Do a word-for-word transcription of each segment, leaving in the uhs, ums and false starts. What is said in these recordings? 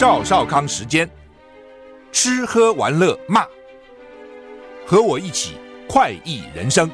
赵少康时间，吃喝玩乐骂，和我一起快意人生。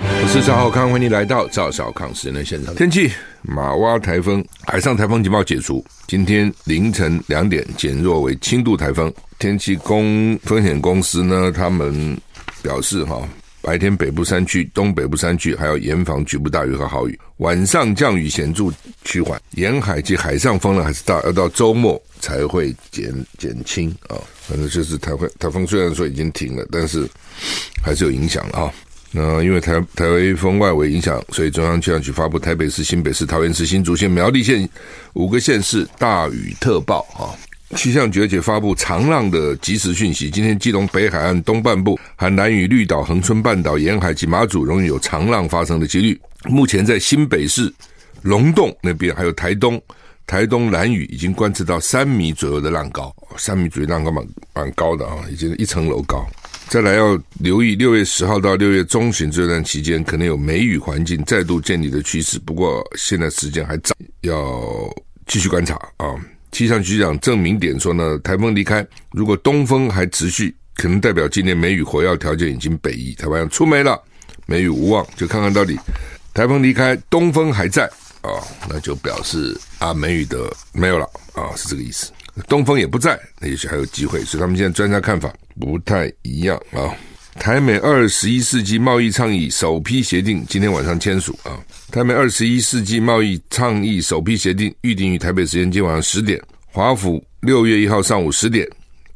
我是赵少康，欢迎来到赵少康时间的现场。天气，马哇台风海上台风警报解除，今天凌晨两点减弱为轻度台风。天气公风险公司呢，他们表示哈、哦。白天北部山区、东北部山区还要严防局部大雨和豪雨，晚上降雨显著趋缓，沿海及海上风浪还是大，要到周末才会减减轻啊、哦。反正就是台风，台风虽然说已经停了，但是还是有影响啊、哦。那因为台台风外围影响，所以中央气象局发布台北市、新北市、桃园市、新竹县、苗栗县五个县市大雨特报啊。哦气象局而且发布长浪的即时讯息，今天基隆北海岸东半部含兰屿、绿岛、恒春半岛沿海及马祖容易有长浪发生的几率。目前在新北市龙洞那边还有台东台东兰屿已经观测到三米左右的浪高，三米左右浪高 蛮, 蛮高的啊，已经一层楼高。再来要留意六月十号到六月中旬这段期间可能有梅雨环境再度建立的趋势，不过现在时间还早，要继续观察啊。气象局长郑明典说呢，台风离开，如果东风还持续，可能代表今年梅雨活跃条件已经北移，台湾要出梅了，梅雨无望。就看看到底台风离开，东风还在啊、哦，那就表示啊梅雨的没有了啊、哦，是这个意思。东风也不在，那也许还有机会。所以他们现在专家看法不太一样啊、哦。台美二十一世纪贸易倡议首批协定今天晚上签署啊。台美二十一世纪贸易倡议首批协定预定于台北时间今天晚上十点，华府六月一号上午十点，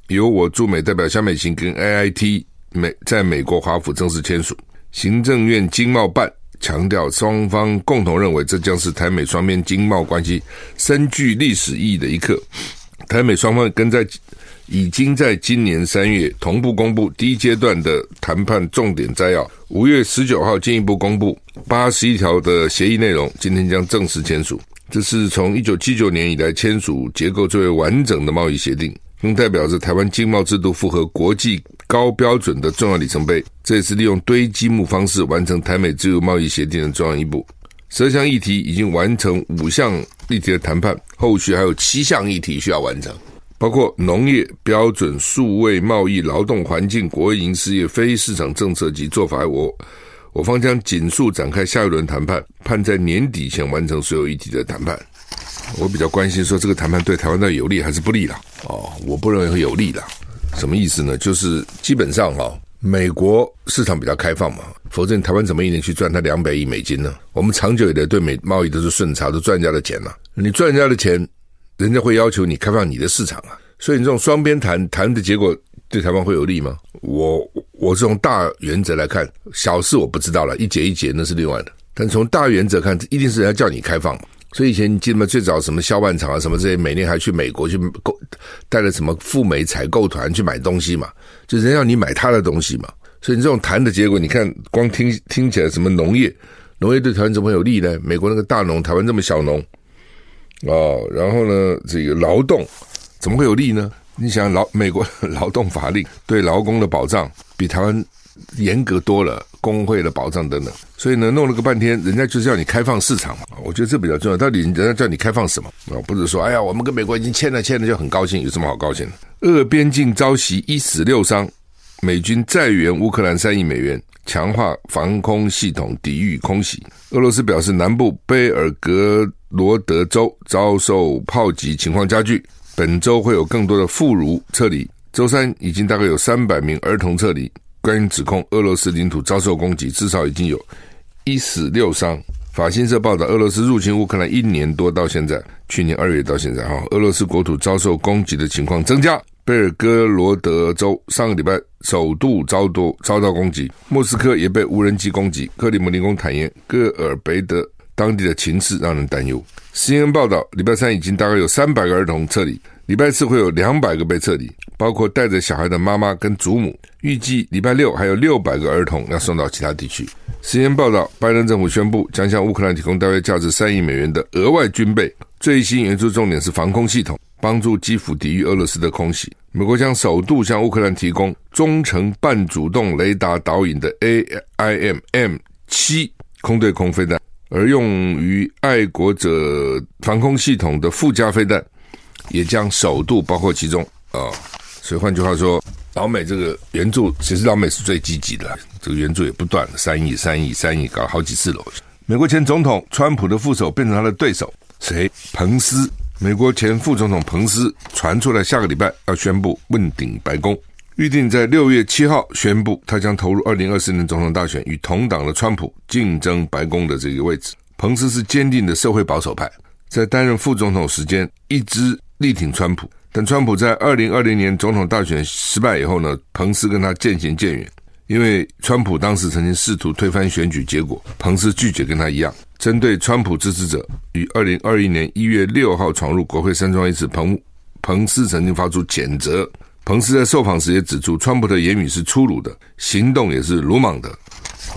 由我驻美代表夏美琴跟 A I T 美在美国华府正式签署。行政院经贸办强调，双方共同认为这将是台美双边经贸关系深具历史意义的一刻。台美双方跟在已经在今年三月同步公布第一阶段的谈判重点摘要，五月十九号进一步公布八十一条的协议内容，今天将正式签署。这是从一九七九年以来签署结构最为完整的贸易协定，更代表着台湾经贸制度符合国际高标准的重要里程碑。这也是利用堆积木方式完成台美自由贸易协定的重要一步。十二项议题已经完成五项议题的谈判，后续还有七项议题需要完成，包括农业标准、数位贸易、劳动环境、国营事业、非市场政策及做法。我我方将紧速展开下一轮谈判，盼在年底前完成所有议题的谈判。我比较关心说这个谈判对台湾到底有利还是不利啦？哦，我不认为会有利啦。什么意思呢？就是基本上哈、哦，美国市场比较开放嘛，否则你台湾怎么一年去赚它两百亿美金呢？我们长久以来对美贸易都是顺差，都赚人家的钱了、啊。你赚人家的钱，人家会要求你开放你的市场啊，所以你这种双边谈谈的结果对台湾会有利吗？我我是从大原则来看，小事我不知道了，一节一节那是另外的。但从大原则看，一定是人家叫你开放嘛。所以以前你记得吗？最早什么萧万长啊，什么这些，每年还去美国去购，带了什么赴美采购团去买东西嘛，就人家要你买他的东西嘛。所以你这种谈的结果，你看光听听起来什么农业，农业对台湾怎么有利呢？美国那个大农，台湾这么小农。哦，然后呢，这个劳动怎么会有利呢？你想劳美国劳动法令对劳工的保障比台湾严格多了，工会的保障等等，所以呢，弄了个半天，人家就是要你开放市场嘛。我觉得这比较重要，到底人家叫你开放什么啊、哦？不是说哎呀，我们跟美国已经签了签了就很高兴，有什么好高兴的？俄边境遭袭一死六伤，美军再援乌克兰三亿美元。强化防空系统抵御空袭。俄罗斯表示，南部贝尔格罗德州遭受炮击情况加剧，本周会有更多的妇孺撤离。周三已经大概有三百名儿童撤离。关于指控俄罗斯领土遭受攻击，至少已经有一死六伤。法新社报道，俄罗斯入侵乌克兰一年多到现在，去年二月到现在，俄罗斯国土遭受攻击的情况增加。贝尔格罗德州上个礼拜首度遭到遭到攻击，莫斯科也被无人机攻击。克里姆林宫坦言，戈尔贝德当地的情势让人担忧。C N N 报道，礼拜三已经大概有三百个儿童撤离，礼拜四会有两百个被撤离，包括带着小孩的妈妈跟祖母。预计礼拜六还有六百个儿童要送到其他地区。C N N 报道，拜登政府宣布将向乌克兰提供大约价值三亿美元的额外军备，最新援助重点是防空系统，帮助基辅抵御俄罗斯的空袭。美国将首度向乌克兰提供中程半主动雷达导引的 A I M M 七 空对空飞弹，而用于爱国者防空系统的附加飞弹也将首度包括其中啊、哦。所以换句话说，老美这个援助，其实老美是最积极的，这个援助也不断，三亿三亿三亿搞了好几次了。美国前总统川普的副手变成他的对手，谁？彭斯。美国前副总统彭斯传出来下个礼拜要宣布问鼎白宫，预定在六月七号宣布他将投入二零二四年总统大选，与同党的川普竞争白宫的这个位置。彭斯是坚定的社会保守派，在担任副总统时间一直力挺川普，但川普在二零二零年总统大选失败以后呢，彭斯跟他渐行渐远，因为川普当时曾经试图推翻选举结果，彭斯拒绝跟他一样。针对川普支持者于二零二一年一月六号闯入国会山庄一次，彭彭斯曾经发出谴责。彭斯在受访时也指出，川普的言语是粗鲁的，行动也是鲁莽的。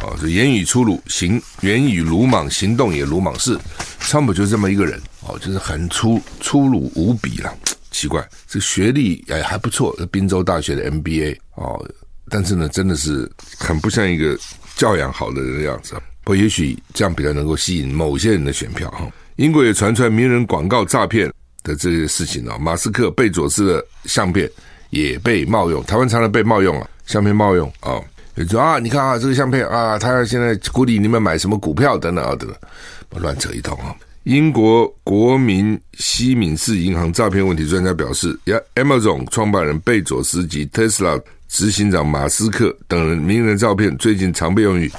啊，这言语粗鲁，行言语鲁莽，行动也鲁莽，是川普就是这么一个人，哦，就是很粗粗鲁无比啦。奇怪，这学历也还不错，宾州大学的 M B A 哦，但是呢，真的是很不像一个教养好的人的样子。不过也许这样比较能够吸引某些人的选票哈。英国也传出来名人广告诈骗的这些事情啊，马斯克、贝佐斯的相片也被冒用，台湾常常被冒用啊，相片冒用啊，有人说啊，你看啊，这个相片啊，他现在鼓励你们买什么股票等等啊等等，乱扯一通啊。英国国民西敏寺银行诈骗问题专家表示 Amazon 创办人贝佐斯及 Tesla 执行长马斯克等人名人照片最近常被用于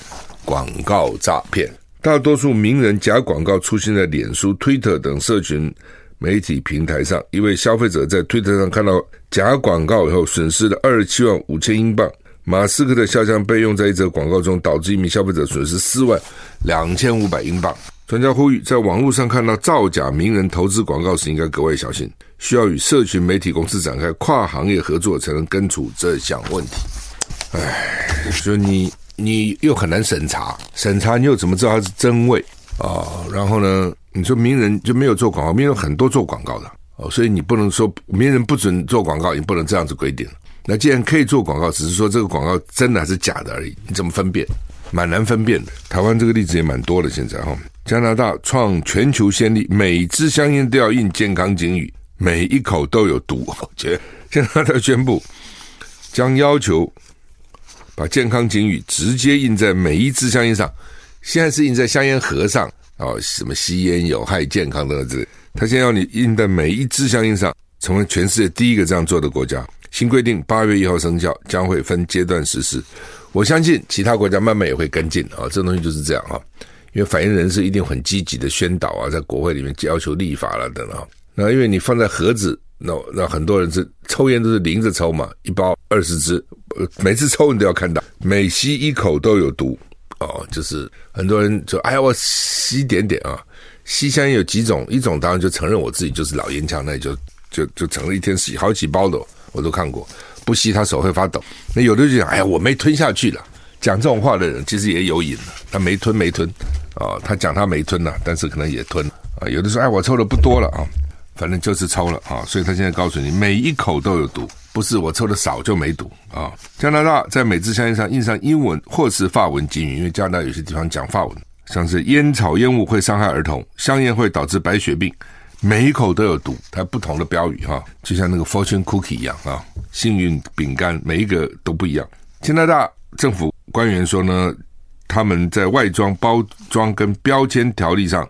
广告诈骗，大多数名人假广告出现在脸书、Twitter 等社群媒体平台上。一位消费者在 Twitter 上看到假广告以后损失了二十七万五千英镑，马斯克的肖像被用在一则广告中，导致一名消费者损失四万两千五百英镑。专家呼吁，在网络上看到造假名人投资广告时应该格外小心，需要与社群媒体公司展开跨行业合作，才能根除这项问题。唉，所以你你又很难审查，审查你又怎么知道它是真伪啊、哦？然后呢，你说名人就没有做广告，名人很多做广告的哦，所以你不能说名人不准做广告，你不能这样子规定。那既然可以做广告，只是说这个广告真的还是假的而已，你怎么分辨？蛮难分辨的。台湾这个例子也蛮多的，现在哈。加拿大创全球先例，每支香烟都要印健康警语，每一口都有毒。加拿大宣布将要求把健康警语直接印在每一支香烟上，现在是印在香烟盒上、哦、什么吸烟有害健康的字，他现在要你印在每一支香烟上，成为全世界第一个这样做的国家。新规定八月一号生效，将会分阶段实施，我相信其他国家慢慢也会跟进、哦、这东西就是这样啊、哦。因为反映人士一定很积极的宣导啊，在国会里面要求立法了等等、啊。那因为你放在盒子，那那很多人是抽烟都是淋着抽嘛，一包二十支，每次抽你都要看到，每吸一口都有毒哦，就是很多人说，哎呀，我吸点点啊，吸香烟有几种，一种当然就承认我自己就是老烟枪，那就就就承认一天吸好几包的，我都看过，不吸他手会发抖。那有的就讲，哎呀，我没吞下去了。讲这种话的人其实也有瘾了，他没吞没吞啊、哦，他讲他没吞了、啊，但是可能也吞啊。有的时候哎，我抽的不多了啊，反正就是抽了啊，所以他现在告诉你，每一口都有毒，不是我抽的少就没毒啊。加拿大在每支香烟上印上英文或是法文警语，因为加拿大有些地方讲法文，像是烟草烟雾会伤害儿童，香烟会导致白血病，每一口都有毒，它不同的标语啊，就像那个 Fortune Cookie 一样啊，幸运饼干每一个都不一样。加拿大政府官员说呢，他们在外装、包装跟标签条例上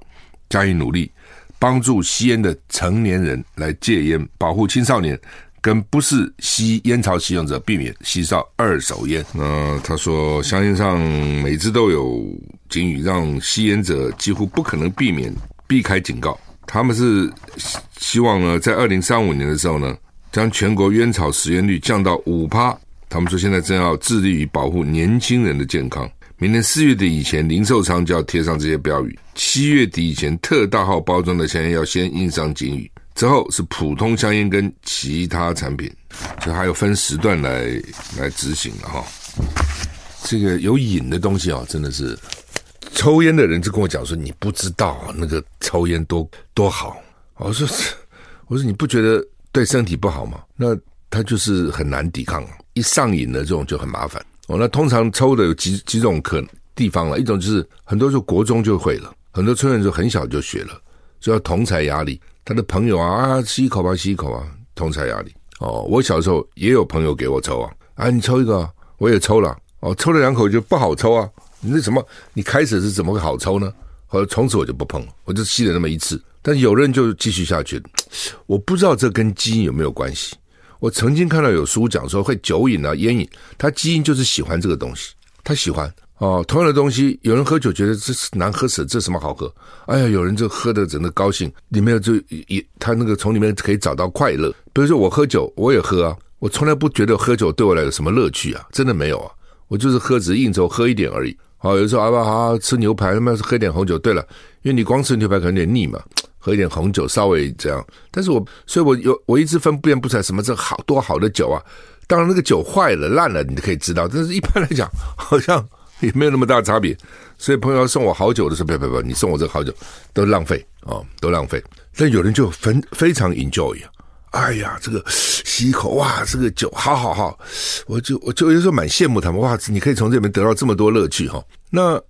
加以努力，帮助吸烟的成年人来戒烟，保护青少年跟不是吸烟草使用者避免吸到二手烟。那他说，香烟上每支都有警语，让吸烟者几乎不可能避免避开警告。他们是希望呢，在二零三五年的时候呢，将全国烟草使用率降到 百分之五。他们说现在正要致力于保护年轻人的健康，明年四月底以前零售商就要贴上这些标语，七月底以前特大号包装的香烟要先印上警语，之后是普通香烟跟其他产品，所以还有分时段来来执行了哈。这个有瘾的东西啊、哦，真的是抽烟的人就跟我讲说，你不知道、啊、那个抽烟多多好，我说我说你不觉得对身体不好吗？那他就是很难抵抗，一上瘾的这种就很麻烦哦。那通常抽的有几几种可地方了，一种就是很多时候国中就会了，很多村人就很小就学了，就要同侪牙里，他的朋友啊，啊吸一口吧吸一口吧，同侪牙里。哦，我小时候也有朋友给我抽啊，啊你抽一个，我也抽了，哦抽了两口就不好抽啊，你那什么，你开始是怎么会好抽呢？后来从此我就不碰了，我就吸了那么一次。但有人就继续下去，我不知道这跟基因有没有关系。我曾经看到有书讲说，会酒瘾啊烟瘾，他基因就是喜欢这个东西，他喜欢哦，同样的东西，有人喝酒觉得这是难喝死，这什么好喝？哎呀，有人就喝的真的高兴，里面就也他那个从里面可以找到快乐。比如说我喝酒，我也喝啊，我从来不觉得喝酒对我来有什么乐趣啊，真的没有啊，我就是喝只应酬喝一点而已。哦，有时候啊吧啊吃牛排，那么喝点红酒。对了，因为你光吃牛排可能有点腻嘛，喝一点红酒稍微这样。但是我所以我有我一直分辨不出来什么这好多好的酒啊。当然那个酒坏了烂了你可以知道，但是一般来讲好像也没有那么大差别。所以朋友要送我好酒的时候，别别别，你送我这个好酒都浪费哦，都浪费。但有人就非非常 enjoy 啊，哎呀，这个吸一口，哇，这个酒好好好，我就我就有时候蛮羡慕他们，哇，你可以从这边得到这么多乐趣哈、哦。那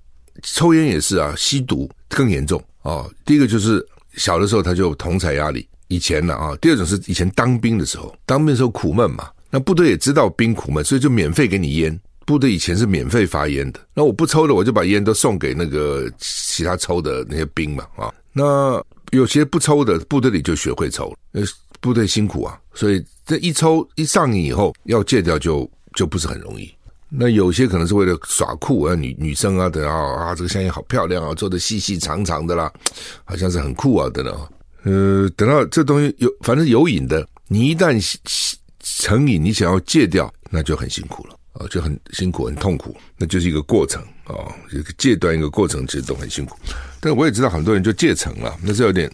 抽烟也是啊，吸毒更严重哦。第一个就是小的时候他就同侪压力，以前呢 啊, 啊，第二种是以前当兵的时候，当兵的时候苦闷嘛，那部队也知道兵苦闷，所以就免费给你烟。部队以前是免费发烟的，那我不抽的，我就把烟都送给那个其他抽的那些兵嘛啊。那有些不抽的，部队里就学会抽，部队辛苦啊，所以这一抽一上瘾以后要戒掉就就不是很容易。那有些可能是为了耍酷啊，女女生啊等啊啊，这个香烟好漂亮啊，做的细细长长的啦，好像是很酷啊等等啊。呃，等到这东西有，反正有瘾的，你一旦成瘾，你想要戒掉那就很辛苦了啊，就很辛苦很痛苦，那就是一个过程啊，一个戒断一个过程，其实都很辛苦。但我也知道很多人就戒成了，那是有点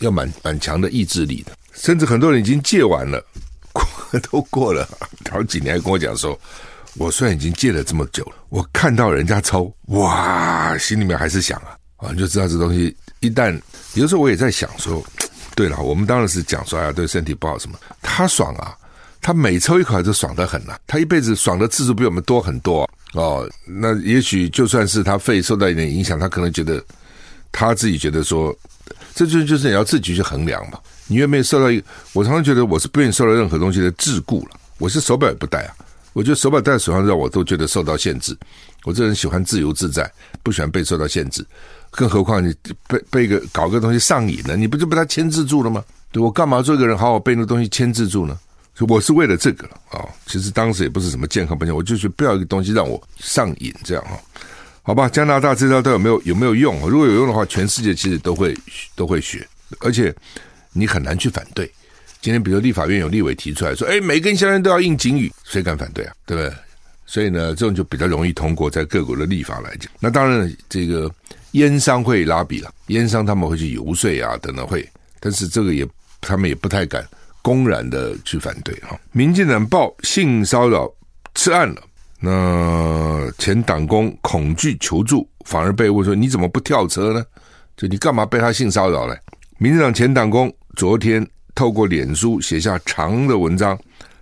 要蛮蛮强的意志力的。甚至很多人已经戒完了，都过了好几年，还跟我讲说，我虽然已经戒了这么久了，我看到人家抽，哇，心里面还是想啊，啊，你就知道这东西一旦，有时候我也在想说，对了，我们当然是讲说啊，对身体不好什么，他爽啊，他每抽一口就爽得很啊，他一辈子爽的次数比我们多很多、啊、哦，那也许就算是他肺受到一点影响，他可能觉得他自己觉得说，这就是就是你要自己去衡量嘛。你愿不愿意受到一个，我常常觉得我是不愿意受到任何东西的桎梏了。我是手表也不戴啊，我觉得手表戴在手上让我都觉得受到限制。我这人喜欢自由自在，不喜欢被受到限制。更何况你被被一个搞个东西上瘾了，你不就被他牵制住了吗？对，我干嘛做一个人好好被那个东西牵制住呢？所以我是为了这个了啊、哦。其实当时也不是什么健康不健康，我就觉得不要一个东西让我上瘾这样哈、哦。好吧，加拿大这招到底有没有有没有用？如果有用的话，全世界其实都会都会学，而且。你很难去反对。今天比如立法院有立委提出来说，哎，每根香烟都要印警语，谁敢反对啊？对不对？所以呢，这种就比较容易通过在各国的立法来讲。那当然，这个烟商会拉比了，烟商他们会去游说啊，等等会，但是这个也他们也不太敢公然的去反对哈。民进党报性骚扰吃案了，那前党工恐惧求助，反而被问说你怎么不跳车呢？就你干嘛被他性骚扰呢？民进党前党工昨天透过脸书写下长的文章，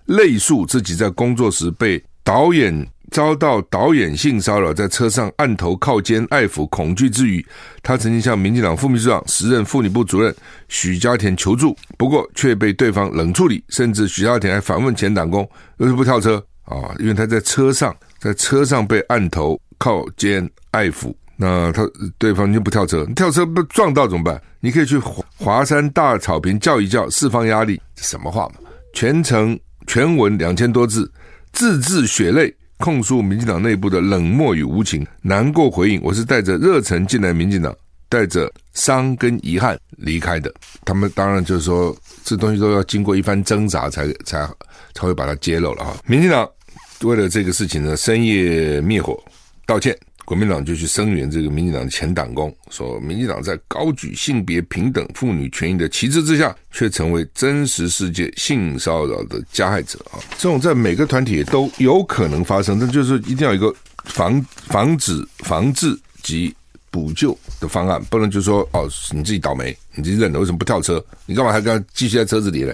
类述自己在工作时被导演遭到导演性骚扰，在车上按头靠肩爱抚，恐惧之余，他曾经向民进党副秘书长时任妇女部主任许家田求助，不过却被对方冷处理，甚至许家田还反问前党工为什么不跳车啊？因为他在车上在车上被按头靠肩爱抚，那他对方就不跳车，跳车不撞到怎么办？你可以去华山大草坪叫一叫，释放压力。这什么话嘛？全程全文两千多字，字字血泪，控诉民进党内部的冷漠与无情。难过回应，我是带着热忱进来民进党，带着伤跟遗憾离开的。他们当然就是说，这东西都要经过一番挣扎才才才会把它揭露了哈。民进党为了这个事情呢，深夜灭火道歉。国民党就去声援这个民进党的前党工，说民进党在高举性别平等、妇女权益的旗帜之下，却成为真实世界性骚扰的加害者啊！这种在每个团体也都有可能发生，但就是一定要有一个防防止、防治及补救的方案，不能就说哦你自己倒霉，你自己认了，为什么不跳车？你干嘛还跟他继续在车子里呢？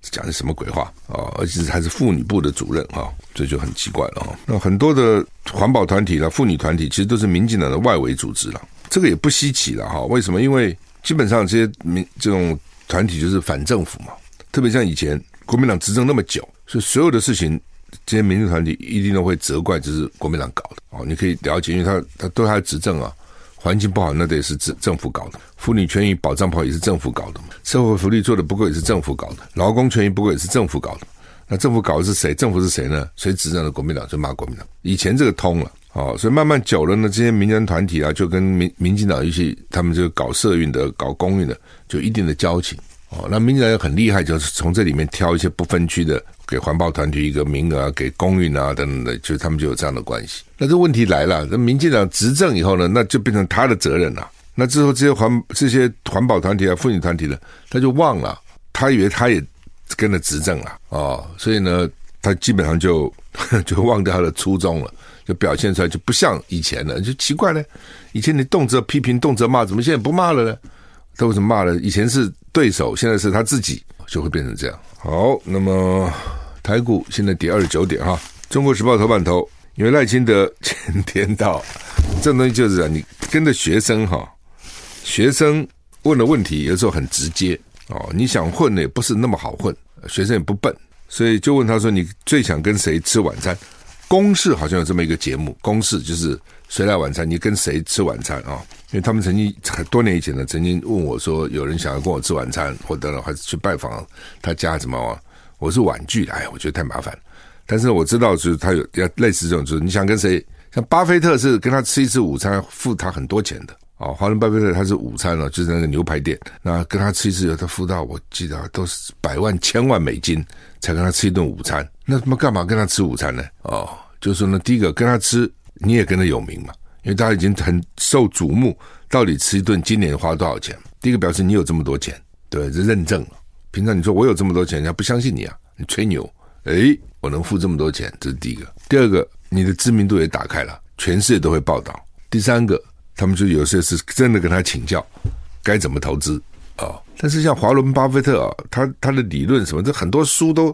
讲的什么鬼话啊、哦！而且还是妇女部的主任啊、哦，这就很奇怪了啊、哦。那很多的环保团体啦、妇女团体，其实都是民进党的外围组织了。这个也不稀奇了哈。为什么？因为基本上这些这种团体就是反政府嘛，特别像以前国民党执政那么久，所以所有的事情这些民众团体一定都会责怪就是国民党搞的哦。你可以了解，因为他他对他的执政啊，环境不好那得也是政府搞的，妇女权益保障不好也是政府搞的嘛，社会福利做的不够也是政府搞的，劳工权益不够也是政府搞的。那政府搞的是谁？政府是谁呢？谁执政的国民党就骂国民党。以前这个通了哦，所以慢慢久了呢，这些民间团体啊，就跟民民进党一起，他们就搞社运的、搞公运的，就一定的交情哦。那民进党很厉害，就是从这里面挑一些不分区的，给环保团体一个名额啊，给公运啊等等的，就他们就有这样的关系。那这问题来了，那民进党执政以后呢，那就变成他的责任了。那之后这些环这些环保团体啊、妇女团体呢，他就忘了，他以为他也跟着执政了哦，所以呢，他基本上就就忘掉他的初衷了。就表现出来就不像以前了，就奇怪了。以前你动辄批评动辄骂，怎么现在不骂了呢？他为什么骂了？以前是对手，现在是他自己，就会变成这样。好，那么台股现在跌二十九点哈。中国时报头版头，因为赖清德前天到，这种东西就是啊，你跟着学生哈，学生问的问题有时候很直接哦，你想混的也不是那么好混，学生也不笨，所以就问他说你最想跟谁吃晚餐？公视好像有这么一个节目，公视就是谁来晚餐，你跟谁吃晚餐啊、哦？因为他们曾经很多年以前呢，曾经问我说，有人想要跟我吃晚餐，或者还是去拜访他家什么、啊，我是婉拒的，哎，我觉得太麻烦了。但是我知道，就是他有要类似这种，就是你想跟谁，像巴菲特是跟他吃一次午餐，付他很多钱的哦。华伦巴菲特他是午餐哦，就是那个牛排店，那跟他吃一次，他付到我记得都是百万千万美金才跟他吃一顿午餐。那他妈干嘛跟他吃午餐呢？哦，就是说呢，第一个跟他吃，你也跟他有名嘛，因为大家已经很受瞩目，到底吃一顿今年花多少钱？第一个表示你有这么多钱，对，这认证了。平常你说我有这么多钱，人家不相信你啊，你吹牛。诶，我能付这么多钱，这是第一个。第二个，你的知名度也打开了，全世界都会报道。第三个，他们就有些是真的跟他请教，该怎么投资。哦，但是像华伦巴菲特啊，他他的理论什么，这很多书都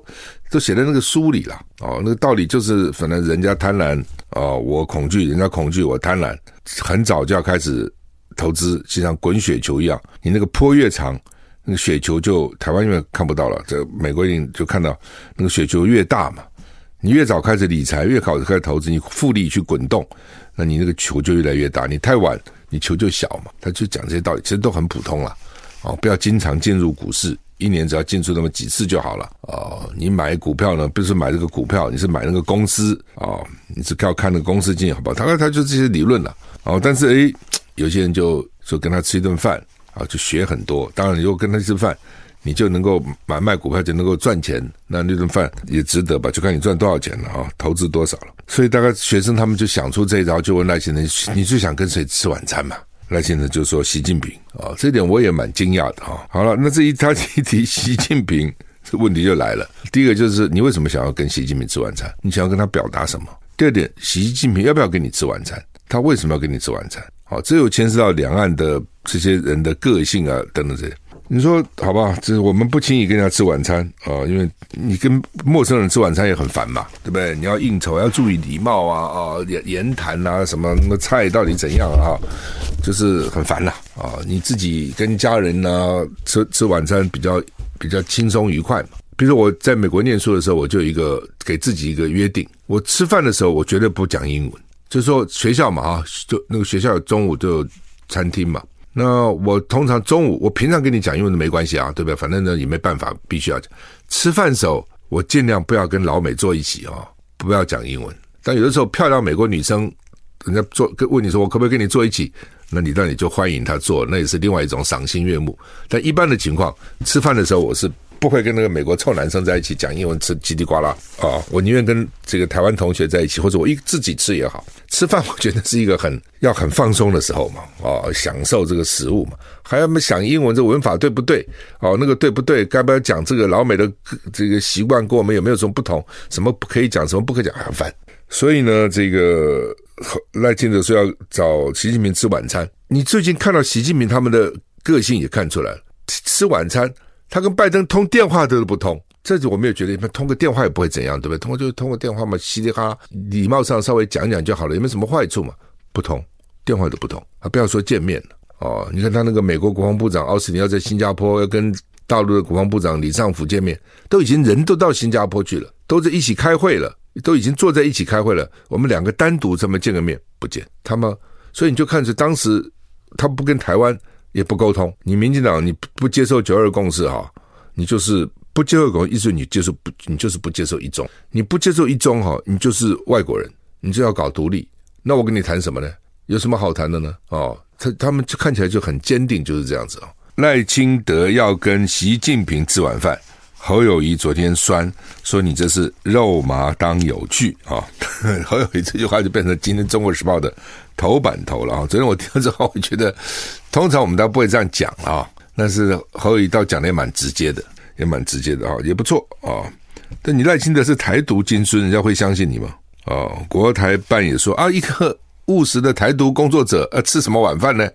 都写在那个书里了。哦，那个道理就是，反正人家贪婪，哦，我恐惧；人家恐惧，我贪婪。很早就要开始投资，就像滚雪球一样，你那个坡越长，那个雪球就台湾因为看不到了，这美国一定就看到那个雪球越大嘛。你越早开始理财，越早开始投资，你复利去滚动，那你那个球就越来越大。你太晚，你球就小嘛。他就讲这些道理，其实都很普通了。哦，不要经常进入股市，一年只要进出那么几次就好了。哦，你买股票呢，不是买这个股票，你是买那个公司哦，你是要看那个公司经营好不好。他他就这些理论了。哦，但是诶，有些人就说跟他吃一顿饭啊，就学很多。当然，如果跟他吃饭，你就能够买卖股票，就能够赚钱，那那顿饭也值得吧？就看你赚多少钱了啊，投资多少了。所以大概学生他们就想出这一招，就问赖先生，你最想跟谁吃晚餐嘛？赖先生就说习近平啊、哦，这点我也蛮惊讶的啊、哦。好了，那这一他一提习近平，这问题就来了。第一个就是你为什么想要跟习近平吃晚餐？你想要跟他表达什么？第二点，习近平要不要跟你吃晚餐？他为什么要跟你吃晚餐？好、哦，这又牵涉到两岸的这些人的个性啊等等这些。你说好吧，这我们不轻易跟人家吃晚餐啊、哦，因为你跟陌生人吃晚餐也很烦嘛，对不对？你要应酬，要注意礼貌啊，哦，言谈啊，什么那菜到底怎样啊，就是很烦了啊、哦。你自己跟家人呢、啊、吃吃晚餐比较比较轻松愉快嘛。比如说我在美国念书的时候，我就有一个给自己一个约定，我吃饭的时候我绝对不讲英文，就是说学校嘛啊，就那个学校中午就有餐厅嘛。那我通常中午，我平常跟你讲英文都没关系啊，对不对？反正呢也没办法，必须要讲。吃饭时候，我尽量不要跟老美坐一起哦，不要讲英文。但有的时候漂亮美国女生，人家坐问你说我可不可以跟你坐一起，那你那你就欢迎她坐，那也是另外一种赏心悦目。但一般的情况，吃饭的时候我是不会跟那个美国臭男生在一起讲英文吃叽里呱啦啊、哦，我宁愿跟这个台湾同学在一起，或者我一自己吃也好。吃饭我觉得是一个很要很放松的时候嘛，啊、哦，享受这个食物嘛，还要想英文这文法对不对？哦，那个对不对？该不要讲这个老美的这个习惯跟我们有没有什么不同？什么可以讲，什么不可以讲，很烦。所以呢，这个赖清德说要找习近平吃晚餐，你最近看到习近平他们的个性也看出来了，吃晚餐。他跟拜登通电话都不通，这我没有觉得通个电话也不会怎样，对不对？通过就是通过电话嘛，稀里哈，礼貌上稍微讲讲就好了，也没什么坏处嘛。不通，电话都不通，还不要说见面了哦。你看他那个美国国防部长奥斯汀要在新加坡要跟大陆的国防部长李尚福见面，都已经人都到新加坡去了，都在一起开会了，都已经坐在一起开会了，我们两个单独这么见个面不见他们，所以你就看着当时他不跟台湾也不沟通。你民进党你不接受九二共识哈、哦，你就是不接受共识，意思你接受不，你就是不接受一中，你不接受一中哈、哦，你就是外国人，你就要搞独立。那我跟你谈什么呢？有什么好谈的呢？哦，他他们就看起来就很坚定，就是这样子哦。赖清德要跟习近平吃晚饭，侯友宜昨天酸说你这是肉麻当有趣啊、哦！侯友宜这句话就变成今天《中国时报》的头版头了啊、哦！昨天我听到之后，我觉得通常我们都不会这样讲啊、哦，但是侯友宜倒讲的也蛮直接的，也蛮直接的啊、哦，也不错啊、哦。但你赖清德是台独金孙，人家会相信你吗？哦，国台办也说啊，一个务实的台独工作者，呃、啊，吃什么晚饭呢？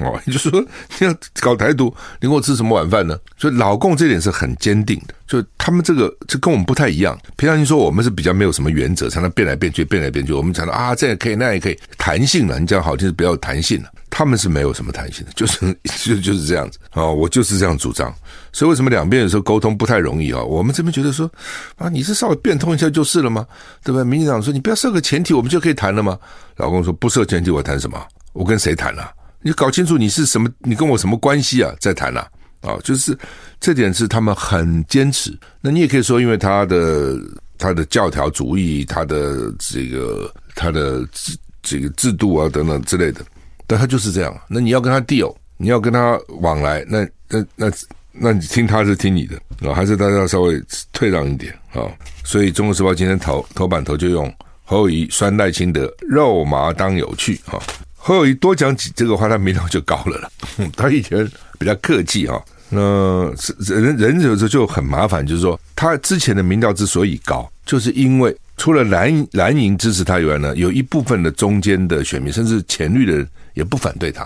哦，也就是说你要搞台独，你给我吃什么晚饭呢？所以老共这点是很坚定的，就他们这个这跟我们不太一样。平常你说我们是比较没有什么原则，常常变来变去，变来变去。我们讲到啊，这也可以，那也可以，弹性了。你讲好听是比较有弹性了，他们是没有什么弹性的，就是就就是这样子啊、哦。我就是这样主张，所以为什么两边有时候沟通不太容易啊、哦？我们这边觉得说啊，你是稍微变通一下就是了吗？对吧？民进党说你不要设个前提，我们就可以谈了吗？老共说不设前提，我谈什么？我跟谁谈啊？你搞清楚你是什么，你跟我什么关系啊？再谈啊，啊、哦，就是这点是他们很坚持。那你也可以说，因为他的他的教条主义，他的这个他的这个制度啊等等之类的，但他就是这样。那你要跟他 deal， 你要跟他往来，那那那那你听他是听你的啊、哦，还是大家稍微退让一点啊、哦？所以《中国时报》今天头头版头就用侯友宜酸赖清德，肉麻当有趣啊。哦，侯友宜多讲几这个话，他民调就高了了。他以前比较客气啊、哦，那人人有时候就很麻烦，就是说他之前的民调之所以高，就是因为除了蓝蓝营支持他以外呢，有一部分的中间的选民，甚至浅绿的人也不反对他，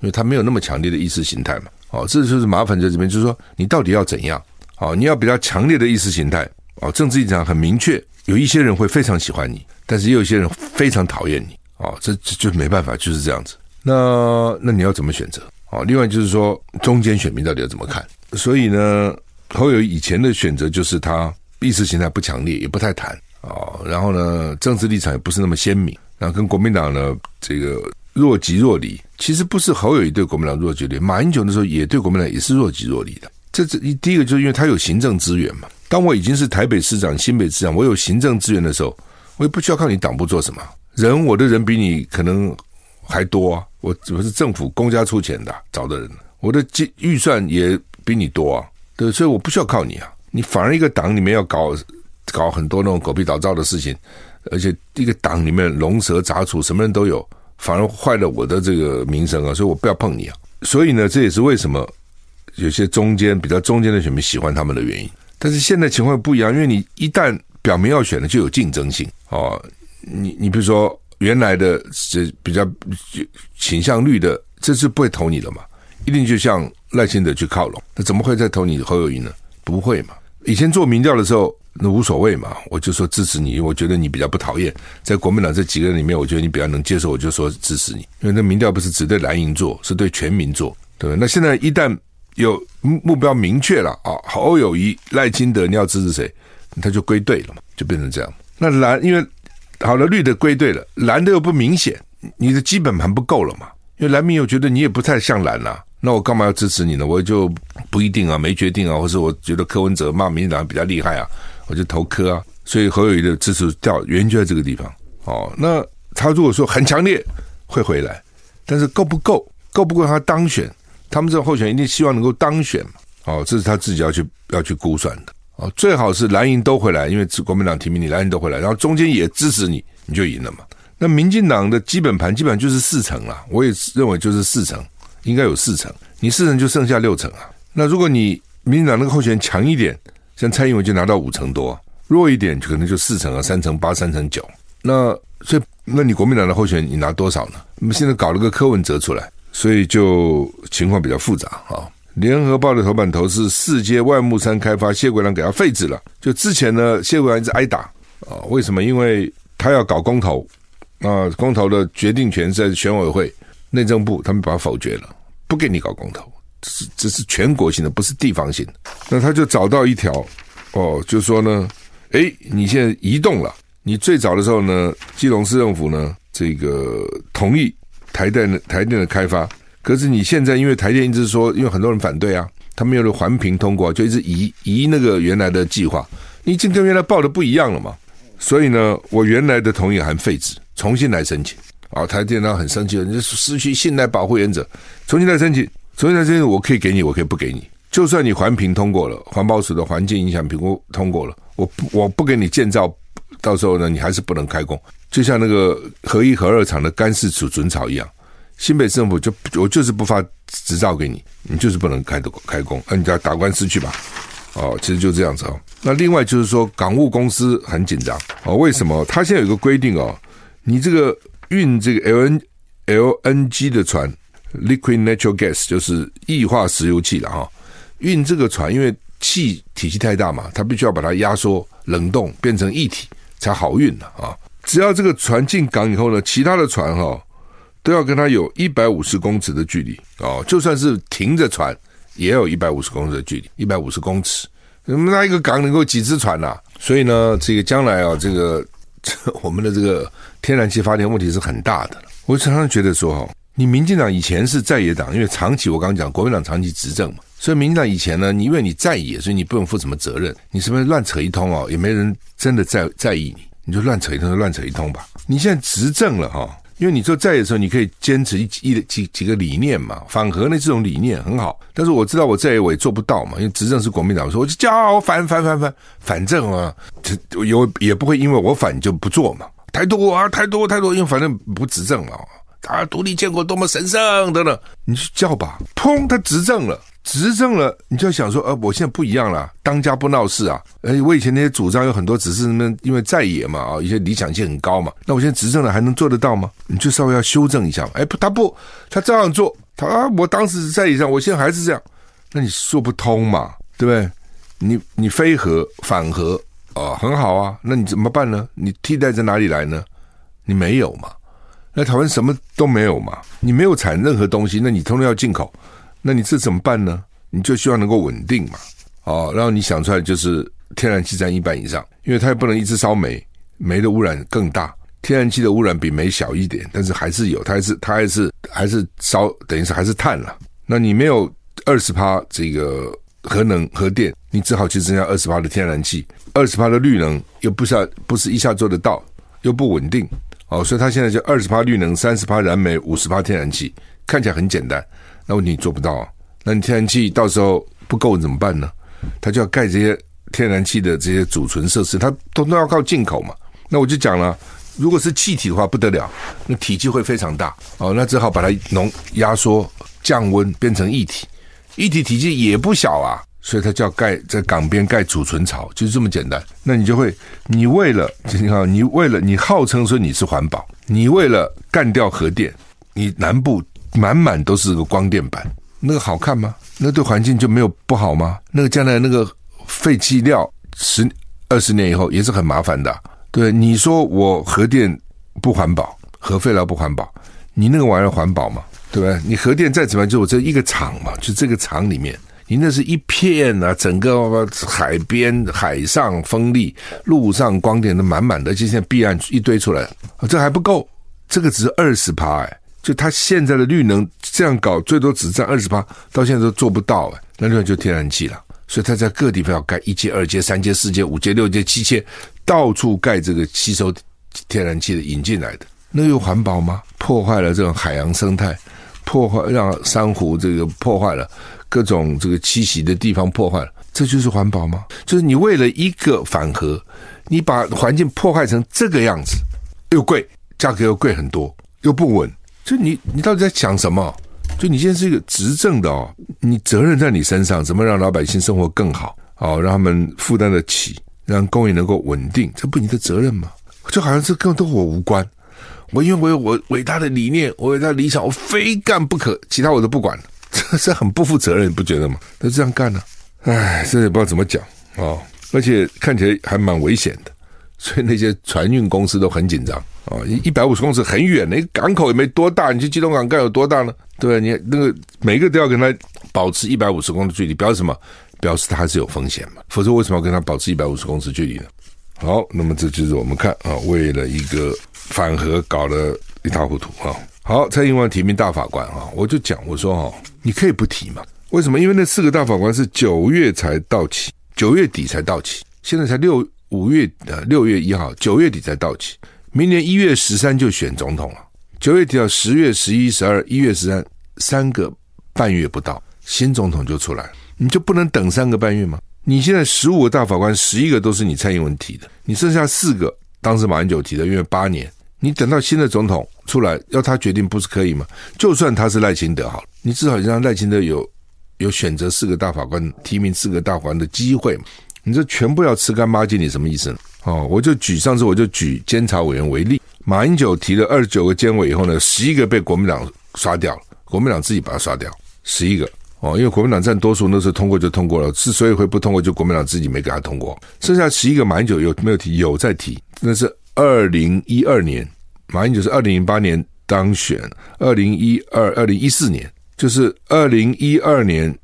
因为他没有那么强烈的意识形态嘛。哦，这就是麻烦在这边，就是说你到底要怎样？哦，你要比较强烈的意识形态，哦，政治立场很明确，有一些人会非常喜欢你，但是也有一些人非常讨厌你。哦，这就没办法，就是这样子。那那你要怎么选择？哦，另外就是说，中间选民到底要怎么看？所以呢，侯友宜以前的选择就是他意识形态不强烈，也不太谈哦。然后呢，政治立场也不是那么鲜明。然后跟国民党呢，这个若即若离。其实不是侯友宜对国民党若即若离，马英九的时候也对国民党也是若即若离的。这这第一个就是因为他有行政资源嘛。当我已经是台北市长、新北市长，我有行政资源的时候，我也不需要靠你党部做什么。人我的人比你可能还多啊，我我是政府公家出钱的、啊、找的人，我的预算也比你多啊，对，所以我不需要靠你啊。你反而一个党里面要搞搞很多那种狗屁倒灶的事情，而且一个党里面龙蛇杂处，什么人都有，反而坏了我的这个名声啊，所以我不要碰你啊。所以呢，这也是为什么有些中间比较中间的选民喜欢他们的原因。但是现在情况不一样，因为你一旦表明要选了，就有竞争性哦。你你比如说原来的这比较倾向绿的，这次不会投你了嘛？一定就向赖清德去靠拢，那怎么会再投你侯友宜呢？不会嘛？以前做民调的时候，那无所谓嘛，我就说支持你，我觉得你比较不讨厌，在国民党这几个人里面，我觉得你比较能接受，我就说支持你，因为那民调不是只对蓝营做，是对全民做，对不对？那现在一旦有目标明确了啊，侯友宜、赖清德，你要支持谁，他就归队了嘛，就变成这样。那蓝因为好了，绿的归队了，蓝的又不明显，你的基本盘不够了嘛？因为蓝民又觉得你也不太像蓝啦、啊，那我干嘛要支持你呢？我就不一定啊，没决定啊，或是我觉得柯文哲骂民进党比较厉害啊，我就投柯啊。所以侯友宜的支持掉原就在这个地方哦。那他如果说很强烈会回来，但是够不够？够不够他当选？他们这种候选人一定希望能够当选嘛？哦，这是他自己要去要去估算的。哦，最好是蓝营都回来，因为国民党提名你，蓝营都回来，然后中间也支持你，你就赢了嘛。那民进党的基本盘基本上就是四成啦，我也认为就是四成，应该有四成，你四成就剩下六成啊。那如果你民进党那个候选人强一点，像蔡英文就拿到五成多，弱一点就可能就四成啊，三成八，三成九。那所以那你国民党的候选人你拿多少呢？我们现在搞了个柯文哲出来，所以就情况比较复杂啊。哦，联合报的头版头是四街外木山开发，谢国梁给他废止了。就之前呢，谢国梁一直挨打啊、哦，为什么？因为他要搞公投，啊，公投的决定权在选委会、内政部，他们把它否决了，不给你搞公投，这是全国性的，不是地方性的。那他就找到一条，哦，就说呢，哎，你现在移动了，你最早的时候呢，基隆市政府呢，这个同意台电的台电的开发，可是你现在因为台电一直说，因为很多人反对啊，他没有环评通过，就一直移移那个原来的计划，你已经跟原来报的不一样了嘛，所以呢，我原来的同意函废止，重新来申请。啊，台电他很生气了，你失去信赖保护原则，重新来申请，重新来申请，我可以给你，我可以不给你。就算你环评通过了，环保署的环境影响评估通过了，我不我不给你建造，到时候呢，你还是不能开工。就像那个核一核二厂的干式储存槽一样，新北市政府就我就是不发执照给你，你就是不能开开工，那、啊、你就要打官司去吧。哦，其实就这样子哦。那另外就是说，港务公司很紧张哦。为什么？他现在有一个规定哦，你这个运这个 L N G 的船 ，liquid natural gas 就是液化石油气了哈、哦。运这个船，因为气体积太大嘛，他必须要把它压缩、冷冻变成液体才好运了啊、哦。只要这个船进港以后呢，其他的船哈、哦、都要跟它有一百五十公尺的距离哦，就算是停着船。也有一百五十公尺的距离，一百五十公尺，那一个港能够几只船啊？所以呢，这个将来啊，这个我们的这个天然气发电问题是很大的。我常常觉得说哈，你民进党以前是在野党，因为长期我刚刚讲国民党长期执政嘛，所以民进党以前呢，你因为你在野，所以你不用负什么责任，你什么乱扯一通哦，也没人真的在在意你，你就乱扯一通就乱扯一通吧。你现在执政了哈。因为你做在野的时候，你可以坚持一一几几个理念嘛，反核那这种理念很好。但是我知道我在野我也做不到嘛，因为执政是国民党，我说我就叫反反反反，反正啊，有也不会因为我反就不做嘛。台独啊，台独台独，因为反正不执政了啊，独立建国多么神圣等等，你去叫吧。砰，他执政了，执政了，你就想说，呃，我现在不一样了，当家不闹事啊。哎，我以前那些主张有很多只是因为在野嘛啊，一些理想性很高嘛。那我现在执政了还能做得到吗？你就稍微要修正一下嘛。哎，不，他不，他照样做，他啊，我当时在野上，我现在还是这样，那你说不通嘛，对不对？你你非核反核啊、呃，很好啊，那你怎么办呢？你替代在哪里来呢？你没有嘛。那台湾什么都没有嘛，你没有产任何东西，那你通通要进口，那你这怎么办呢？你就希望能够稳定嘛，哦，然后你想出来就是天然气占一半以上，因为它也不能一直烧煤，煤的污染更大，天然气的污染比煤小一点，但是还是有，它还是它还是还是烧，等于是还是碳了。那你没有 百分之二十 这个核能核电，你只好去增加 百分之二十 的天然气， 百分之二十 的绿能又不下不是一下做得到，又不稳定。哦，所以他现在就 百分之二十 绿能 百分之三十 燃煤 百分之五十 天然气，看起来很简单，那问题你做不到啊。那你天然气到时候不够怎么办呢？他就要盖这些天然气的这些储存设施，他通通要靠进口嘛。那我就讲了，如果是气体的话不得了，那体积会非常大哦，那只好把它浓压缩降温变成液体，液体体积也不小啊，所以他就要盖在港边盖储存槽，就是这么简单。那你就会，你为了你看，你为了你号称说你是环保，你为了干掉核电，你南部满满都是个光电板，那个好看吗？那对环境就没有不好吗？那个将来那个废弃料十二十年以后也是很麻烦的、啊。对，你说我核电不环保，核废料不环保，你那个玩意儿环保吗？对不对？你核电再怎么样，就我这一个厂嘛，就这个厂里面。你那是一片啊，整个海边、海上风力、路上光点都满满的，就现在避岸一堆出来、哦、这还不够，这个只是 百分之二十、哎、就它现在的绿能这样搞最多只占 百分之二十， 到现在都做不到、哎、那另外就天然气了，所以它在各地方要盖一阶、二阶、三阶、四阶、五阶、六阶、七阶，到处盖这个吸收天然气的引进来的，那又环保吗？破坏了这种海洋生态，破坏让珊瑚这个破坏了各种这个栖息的地方，破坏了，这就是环保吗？就是你为了一个反核，你把环境破坏成这个样子，又贵，价格又贵很多，又不稳，就你你到底在想什么？就你现在是一个执政的哦，你责任在你身上，怎么让老百姓生活更好哦，让他们负担得起，让供应能够稳定，这不你的责任吗？就好像这跟我无关。我因为我有我伟大的理念，我伟大的理想，我非干不可，其他我都不管了，这是很不负责任，你不觉得吗？那这样干呢、啊？哎，这也不知道怎么讲哦，而且看起来还蛮危险的，所以那些船运公司都很紧张。哦，一百五十公尺很远，那个港口也没多大，你去基隆港干有多大呢？对，你那个每个都要跟他保持一百五十公尺距离，表示什么？表示它是有风险嘛，否则为什么要跟他保持一百五十公尺距离呢？好，那么这就是我们看啊，为了一个反核搞了一塌糊涂啊。好，蔡英文提名大法官啊，我就讲我说哈，你可以不提嘛，为什么？因为那四个大法官是九月才到期，九月底才到期，现在才六五月呃六月一号，九月底才到期。明年一月十三就选总统了，九月底到十月十一、十二、一月十三，三个半月不到，新总统就出来了，你就不能等三个半月吗？你现在十五个大法官，十一个都是你蔡英文提的，你剩下四个，当时马英九提的，因为八年，你等到新的总统出来，要他决定不是可以吗？就算他是赖清德好了，你至少让赖清德有有选择四个大法官、提名四个大法官的机会嘛。你这全部要吃干抹净，你什么意思呢？哦，我就举上次我就举监察委员为例，马英九提了二十九个监委以后呢，十一个被国民党刷掉了，国民党自己把它刷掉，十一个哦，因为国民党占多数，那时候通过就通过了，之所以会不通过，就国民党自己没给他通过，剩下十一个马英九有没有提？有在提，那是二零一二年，马英九是二零零八年当选，二零一二、二零一四年，就是二零一二年、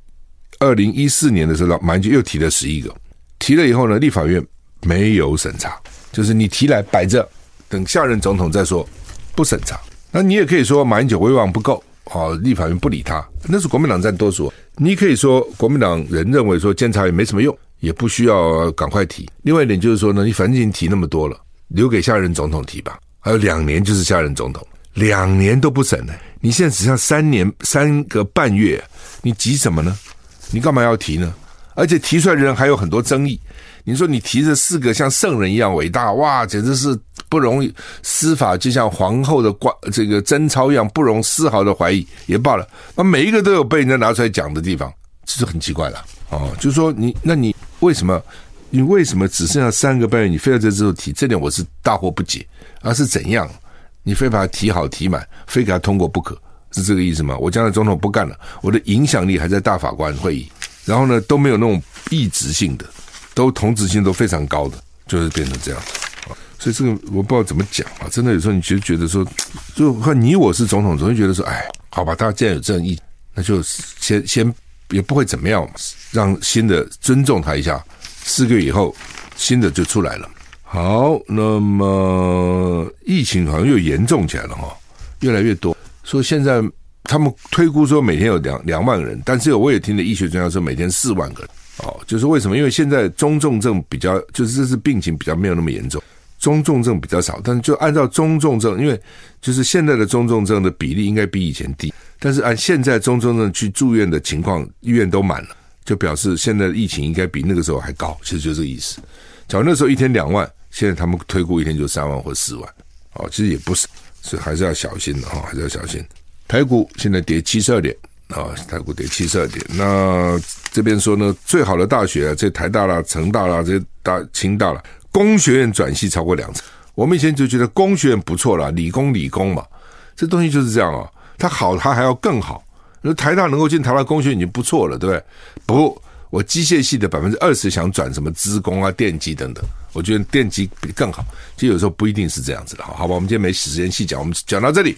二零一四年的时候，马英九又提了十一个。提了以后呢，立法院没有审查，就是你提来摆着，等下任总统再说，不审查。那你也可以说马英九威望不够，哦，立法院不理他，那是国民党占多数。你可以说国民党人认为说监察也没什么用，也不需要赶快提。另外一点就是说呢，你反正已经提那么多了，留给下任总统提吧。还有两年就是下任总统，两年都不审了，你现在只剩三年三个半月，你急什么呢？你干嘛要提呢？而且提出来的人还有很多争议，你说你提着四个像圣人一样伟大，哇，简直是不容易，司法就像皇后的这个贞操一样，不容丝毫的怀疑也罢了，那每一个都有被人家拿出来讲的地方，这就很奇怪了哦。就是说你，那你为什么你为什么只剩下三个半月，你非要在这时候提？这点我是大惑不解，而、啊、是怎样你非把它提好提满，非给它通过不可，是这个意思吗？我将来总统不干了，我的影响力还在大法官会议，然后呢，都没有那种异质性的，都同质性都非常高的，就是变成这样。所以这个我不知道怎么讲啊，真的有时候你就觉得说，就看你我是总统，总会觉得说，哎，好吧，大家既然有正义，那就先先也不会怎么样嘛，让新的尊重他一下。四个月以后，新的就出来了。好，那么疫情好像又严重起来了哈，越来越多。所以现在。他们推估说每天有两两万人，但是我也听了医学专家说每天四万个人。哦，就是为什么？因为现在中重症比较，就是这是病情比较没有那么严重，中重症比较少，但是就按照中重症，因为就是现在的中重症的比例应该比以前低，但是按现在中重症去住院的情况，医院都满了，就表示现在的疫情应该比那个时候还高，其实就这个意思。假如那时候一天两万，现在他们推估一天就三万或四万，哦，其实也不是，所以还是要小心的哈，还是要小心。台股现在跌七十二点啊，台股跌七十二点。那这边说呢，最好的大学啊，这台大啦、成大啦、这些大清大啦，工学院转系超过两成。我们以前就觉得工学院不错啦，理工理工嘛，这东西就是这样啊，它好它还要更好。那台大能够进台大工学院已经不错了，对不对？不，我机械系的 百分之二十 想转什么资工啊、电机等等。我觉得电机更好，其实有时候不一定是这样子的。好吧，我们今天没时间细讲，我们讲到这里。